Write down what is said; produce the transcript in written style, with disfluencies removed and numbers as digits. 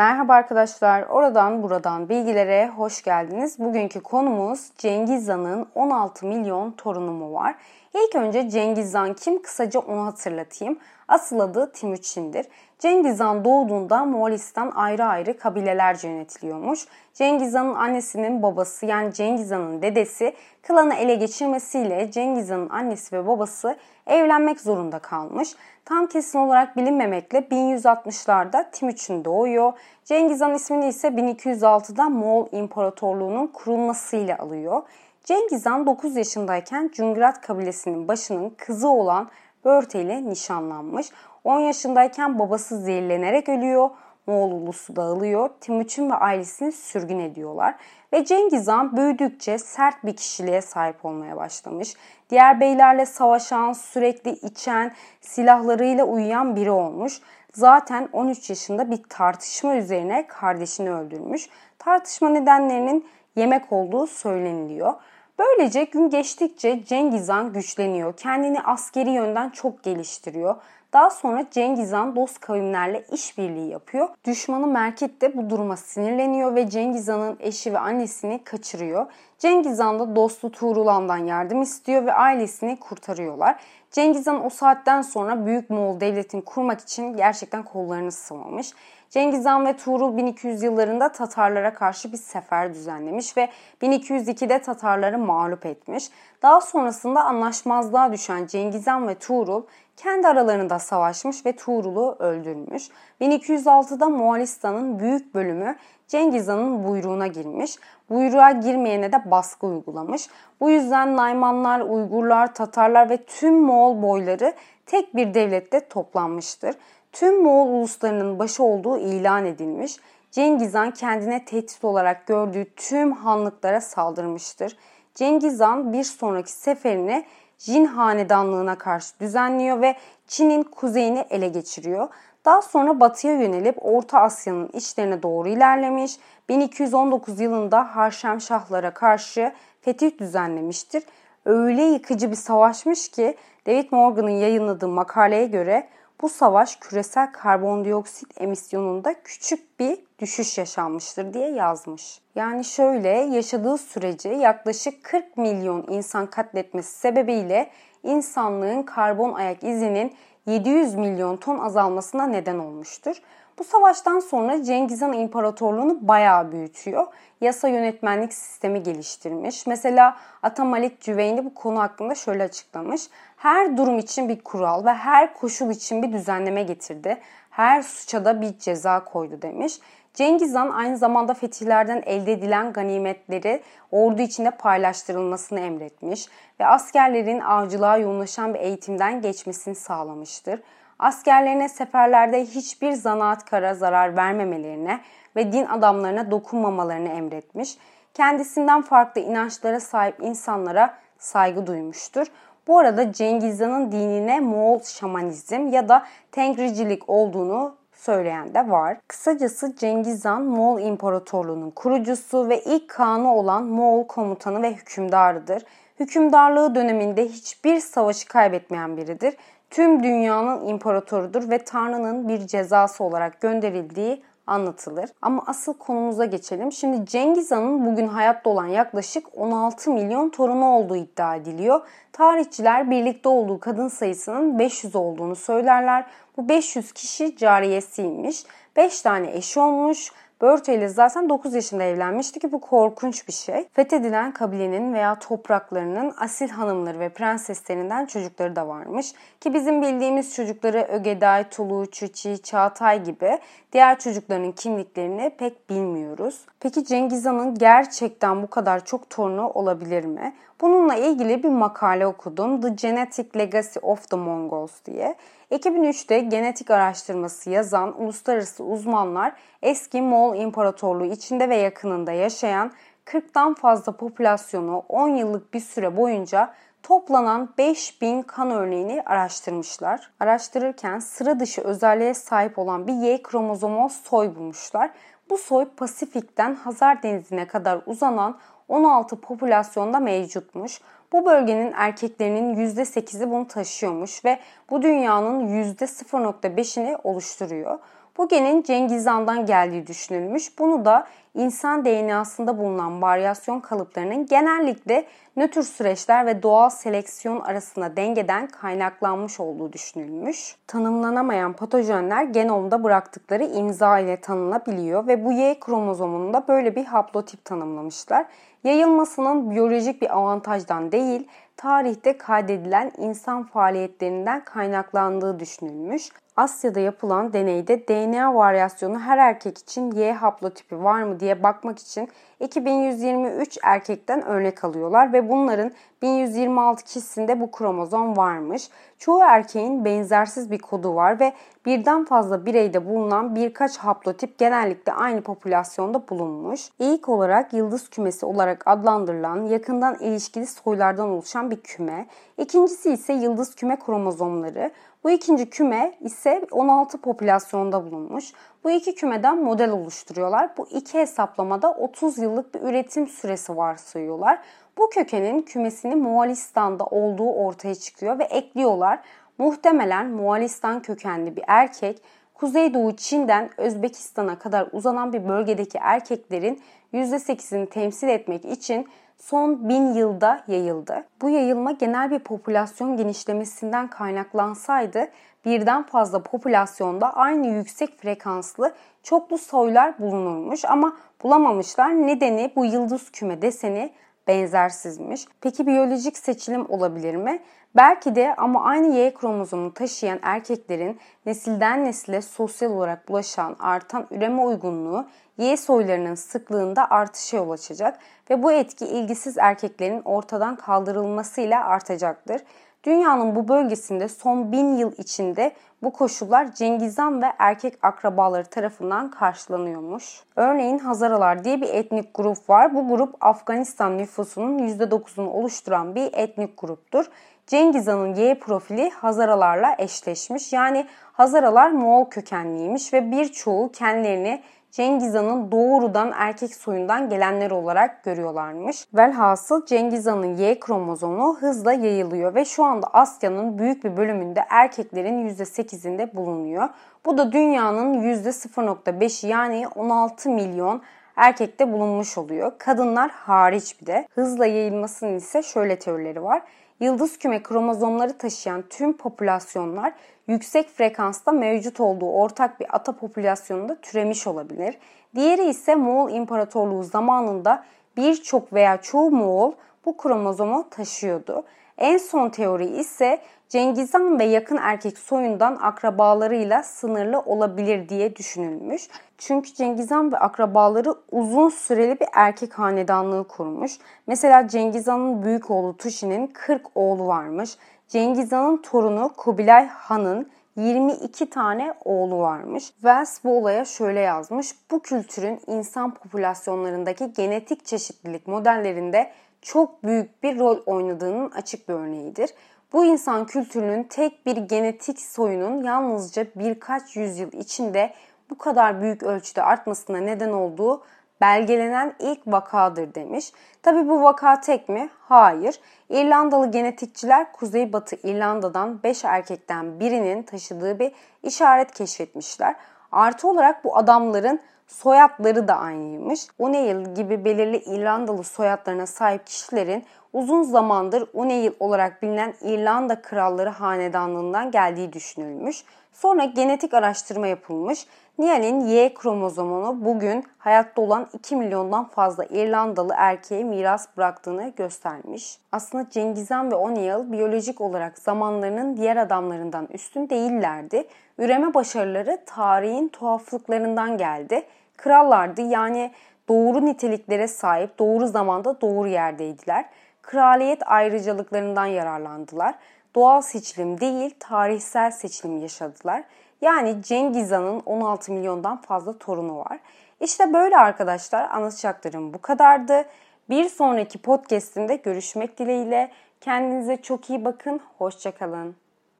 Merhaba arkadaşlar, oradan buradan bilgilere hoş geldiniz. Bugünkü konumuz Cengiz Han'ın 16 milyon torunu mu var? İlk önce Cengiz Han kim? Kısaca onu hatırlatayım. Asıl adı Timuçin'dir. Cengiz Han doğduğunda Moğolistan ayrı ayrı kabilelerce yönetiliyormuş. Cengiz Han'ın annesinin babası, yani Cengiz Han'ın dedesi klanı ele geçirmesiyle Cengiz Han'ın annesi ve babası evlenmek zorunda kalmış. Tam kesin olarak bilinmemekle 1160'larda Timuçin doğuyor. Cengiz Han ismini ise 1206'da Moğol İmparatorluğu'nun kurulmasıyla alıyor. Cengiz Han 9 yaşındayken Cüngrat kabilesinin başının kızı olan Börte ile nişanlanmış. 10 yaşındayken babası zehirlenerek ölüyor. Moğol ulusu dağılıyor. Timuçin ve ailesini sürgün ediyorlar. Ve Cengiz Han büyüdükçe sert bir kişiliğe sahip olmaya başlamış. Diğer beylerle savaşan, sürekli içen, silahlarıyla uyuyan biri olmuş. Zaten 13 yaşında bir tartışma üzerine kardeşini öldürmüş. Tartışma nedenlerinin yemek olduğu söyleniliyor. Böylece gün geçtikçe Cengiz Han güçleniyor. Kendini askeri yönden çok geliştiriyor. Daha sonra Cengiz Han dost kavimlerle işbirliği yapıyor. Düşmanı Merkit de bu duruma sinirleniyor ve Cengiz Han'ın eşi ve annesini kaçırıyor. Cengiz Han da dostu Tuğrulan'dan yardım istiyor ve ailesini kurtarıyorlar. Cengiz Han o saatten sonra Büyük Moğol Devleti'ni kurmak için gerçekten kollarını sıvamış. Cengiz Han ve Tuğrul 1200 yıllarında Tatarlara karşı bir sefer düzenlemiş ve 1202'de Tatarları mağlup etmiş. Daha sonrasında anlaşmazlığa düşen Cengiz Han ve Tuğrul kendi aralarında savaşmış ve Tuğrul'u öldürmüş. 1206'da Moğolistan'ın büyük bölümü Cengiz Han'ın buyruğuna girmiş. Buyruğa girmeyene de baskı uygulamış. Bu yüzden Naymanlar, Uygurlar, Tatarlar ve tüm Moğol boyları tek bir devlette toplanmıştır. Tüm Moğol uluslarının başı olduğu ilan edilmiş. Cengiz Han kendine tehdit olarak gördüğü tüm hanlıklara saldırmıştır. Cengiz Han bir sonraki seferini Jin hanedanlığına karşı düzenliyor ve Çin'in kuzeyini ele geçiriyor. Daha sonra batıya yönelip Orta Asya'nın içlerine doğru ilerlemiş. 1219 yılında Harşemşahlara karşı fetih düzenlemiştir. Öyle yıkıcı bir savaşmış ki David Morgan'ın yayınladığı makaleye göre bu savaş küresel karbondioksit emisyonunda küçük bir düşüş yaşanmıştır diye yazmış. Yani şöyle, yaşadığı sürece yaklaşık 40 milyon insan katletmesi sebebiyle insanlığın karbon ayak izinin 700 milyon ton azalmasına neden olmuştur. Bu savaştan sonra Cengiz Han İmparatorluğunu bayağı büyütüyor. Yasa yönetmenlik sistemi geliştirmiş. Mesela Ata Melik Cüveynî bu konu hakkında şöyle açıklamış. Her durum için bir kural ve her koşul için bir düzenleme getirdi. Her suça da bir ceza koydu demiş. Cengiz Han aynı zamanda fetihlerden elde edilen ganimetleri ordu içinde paylaştırılmasını emretmiş ve askerlerin avcılığa yoğunlaşan bir eğitimden geçmesini sağlamıştır. Askerlerine seferlerde hiçbir zanaatkara zarar vermemelerine ve din adamlarına dokunmamalarını emretmiş. Kendisinden farklı inançlara sahip insanlara saygı duymuştur. Bu arada Cengiz Han'ın dinine Moğol şamanizm ya da Tengricilik olduğunu söyleyen de var. Kısacası Cengiz Han Moğol İmparatorluğu'nun kurucusu ve ilk kağanı olan Moğol komutanı ve hükümdarıdır. Hükümdarlığı döneminde hiçbir savaşı kaybetmeyen biridir. Tüm dünyanın imparatorudur ve Tanrı'nın bir cezası olarak gönderildiği anlatılır. Ama asıl konumuza geçelim. Şimdi Cengiz Han'ın bugün hayatta olan yaklaşık 16 milyon torunu olduğu iddia ediliyor. Tarihçiler birlikte olduğu kadın sayısının 500 olduğunu söylerler. Bu 500 kişi cariyesiymiş. 5 tane eşi olmuş. Börte ile zaten 9 yaşında evlenmişti ki bu korkunç bir şey. Fethedilen kabilenin veya topraklarının asil hanımları ve prenseslerinden çocukları da varmış. Ki bizim bildiğimiz çocukları Ögeday, Tolu, Çıçı, Çağatay gibi, diğer çocukların kimliklerini pek bilmiyoruz. Peki Cengiz Han'ın gerçekten bu kadar çok torunu olabilir mi? Bununla ilgili bir makale okudum. The Genetic Legacy of the Mongols diye. 2003'te genetik araştırması yazan uluslararası uzmanlar eski Moğol İmparatorluğu içinde ve yakınında yaşayan 40'tan fazla popülasyonu 10 yıllık bir süre boyunca toplanan 5000 kan örneğini araştırmışlar. Araştırırken sıra dışı özelliğe sahip olan bir Y kromozomu soy bulmuşlar. Bu soy Pasifik'ten Hazar Denizi'ne kadar uzanan 16 popülasyonda mevcutmuş. Bu bölgenin erkeklerinin %8'i bunu taşıyormuş ve bu dünyanın %0.5'ini oluşturuyor. Bu genin Cengiz Han'dan geldiği düşünülmüş. Bunu da insan DNA'sında bulunan varyasyon kalıplarının genellikle nötr süreçler ve doğal seleksiyon arasında dengeden kaynaklanmış olduğu düşünülmüş. Tanımlanamayan patojenler genomda bıraktıkları imza ile tanınabiliyor ve bu Y kromozomunda böyle bir haplotip tanımlamışlar. Yayılmasının biyolojik bir avantajdan değil, tarihte kaydedilen insan faaliyetlerinden kaynaklandığı düşünülmüş. Asya'da yapılan deneyde DNA varyasyonu her erkek için Y haplotipi var mı diye bakmak için 2123 erkekten örnek alıyorlar ve bunların 1126 kişisinde bu kromozom varmış. Çoğu erkeğin benzersiz bir kodu var ve birden fazla bireyde bulunan birkaç haplotip genellikle aynı popülasyonda bulunmuş. İlk olarak yıldız kümesi olarak adlandırılan yakından ilişkili soylardan oluşan bir küme. İkincisi ise yıldız küme kromozomları. Bu ikinci küme ise 16 popülasyonda bulunmuş. Bu iki kümeden model oluşturuyorlar. Bu iki hesaplamada 30 yıllık bir üretim süresi varsayıyorlar. Bu kökenin kümesini Moğolistan'da olduğu ortaya çıkıyor ve ekliyorlar. Muhtemelen Moğolistan kökenli bir erkek, Kuzeydoğu Çin'den Özbekistan'a kadar uzanan bir bölgedeki erkeklerin %8'ini temsil etmek için son 1000 yılda yayıldı. Bu yayılma genel bir popülasyon genişlemesinden kaynaklansaydı birden fazla popülasyonda aynı yüksek frekanslı çoklu soylar bulunurmuş ama bulamamışlar. Nedeni bu yıldız küme deseni benzersizmiş. Peki biyolojik seçilim olabilir mi? Belki de, ama aynı Y kromozomunu taşıyan erkeklerin nesilden nesile sosyal olarak bulaşan artan üreme uygunluğu Y soylarının sıklığında artışa yol açacak ve bu etki ilgisiz erkeklerin ortadan kaldırılmasıyla artacaktır. Dünyanın bu bölgesinde son 1000 yıl içinde bu koşullar Cengiz Han ve erkek akrabaları tarafından karşılanıyormuş. Örneğin Hazaralar diye bir etnik grup var. Bu grup Afganistan nüfusunun %9'unu oluşturan bir etnik gruptur. Cengiz Han'ın Y profili Hazaralarla eşleşmiş. Yani Hazaralar Moğol kökenliymiş ve birçoğu kendilerini Cengiz Han'ın doğrudan erkek soyundan gelenler olarak görüyorlarmış. Velhasıl Cengiz Han'ın Y kromozomu hızla yayılıyor ve şu anda Asya'nın büyük bir bölümünde erkeklerin %8'inde bulunuyor. Bu da dünyanın %0.5'i yani 16 milyon erkekte bulunmuş oluyor. Kadınlar hariç bir de. Hızla yayılmasının ise şöyle teorileri var. Yıldız küme kromozomları taşıyan tüm popülasyonlar yüksek frekansta mevcut olduğu ortak bir ata popülasyonunda türemiş olabilir. Diğeri ise Moğol İmparatorluğu zamanında birçok veya çoğu Moğol bu kromozomu taşıyordu. En son teori ise Cengiz Han ve yakın erkek soyundan akrabalarıyla sınırlı olabilir diye düşünülmüş. Çünkü Cengiz Han ve akrabaları uzun süreli bir erkek hanedanlığı kurmuş. Mesela Cengiz Han'ın büyük oğlu Tuşin'in 40 oğlu varmış. Cengiz Han'ın torunu Kubilay Han'ın 22 tane oğlu varmış. Wells bu olaya şöyle yazmış. Bu kültürün insan popülasyonlarındaki genetik çeşitlilik modellerinde çok büyük bir rol oynadığının açık bir örneğidir. Bu insan kültürünün tek bir genetik soyunun yalnızca birkaç yüzyıl içinde bu kadar büyük ölçüde artmasına neden olduğu belgelenen ilk vakadır demiş. Tabii bu vaka tek mi? Hayır. İrlandalı genetikçiler Kuzeybatı İrlanda'dan 5 erkekten birinin taşıdığı bir işaret keşfetmişler. Artı olarak bu adamların soyadları da aynıymış. O'Neill gibi belirli İrlandalı soyadlarına sahip kişilerin uzun zamandır O'Neill olarak bilinen İrlanda kralları hanedanlığından geldiği düşünülmüş. Sonra genetik araştırma yapılmış. Niall'in Y kromozomunu bugün hayatta olan 2 milyondan fazla İrlandalı erkeğe miras bıraktığını göstermiş. Aslında Cengiz Han ve O'Neill biyolojik olarak zamanlarının diğer adamlarından üstün değillerdi. Üreme başarıları tarihin tuhaflıklarından geldi. Krallardı, yani doğru niteliklere sahip, doğru zamanda doğru yerdeydiler. Kraliyet ayrıcalıklarından yararlandılar. Doğal seçilim değil, tarihsel seçilim yaşadılar. Yani Cengiz Han'ın 16 milyondan fazla torunu var. İşte böyle arkadaşlar, anlatacaklarım bu kadardı. Bir sonraki podcast'imde görüşmek dileğiyle. Kendinize çok iyi bakın, hoşça kalın.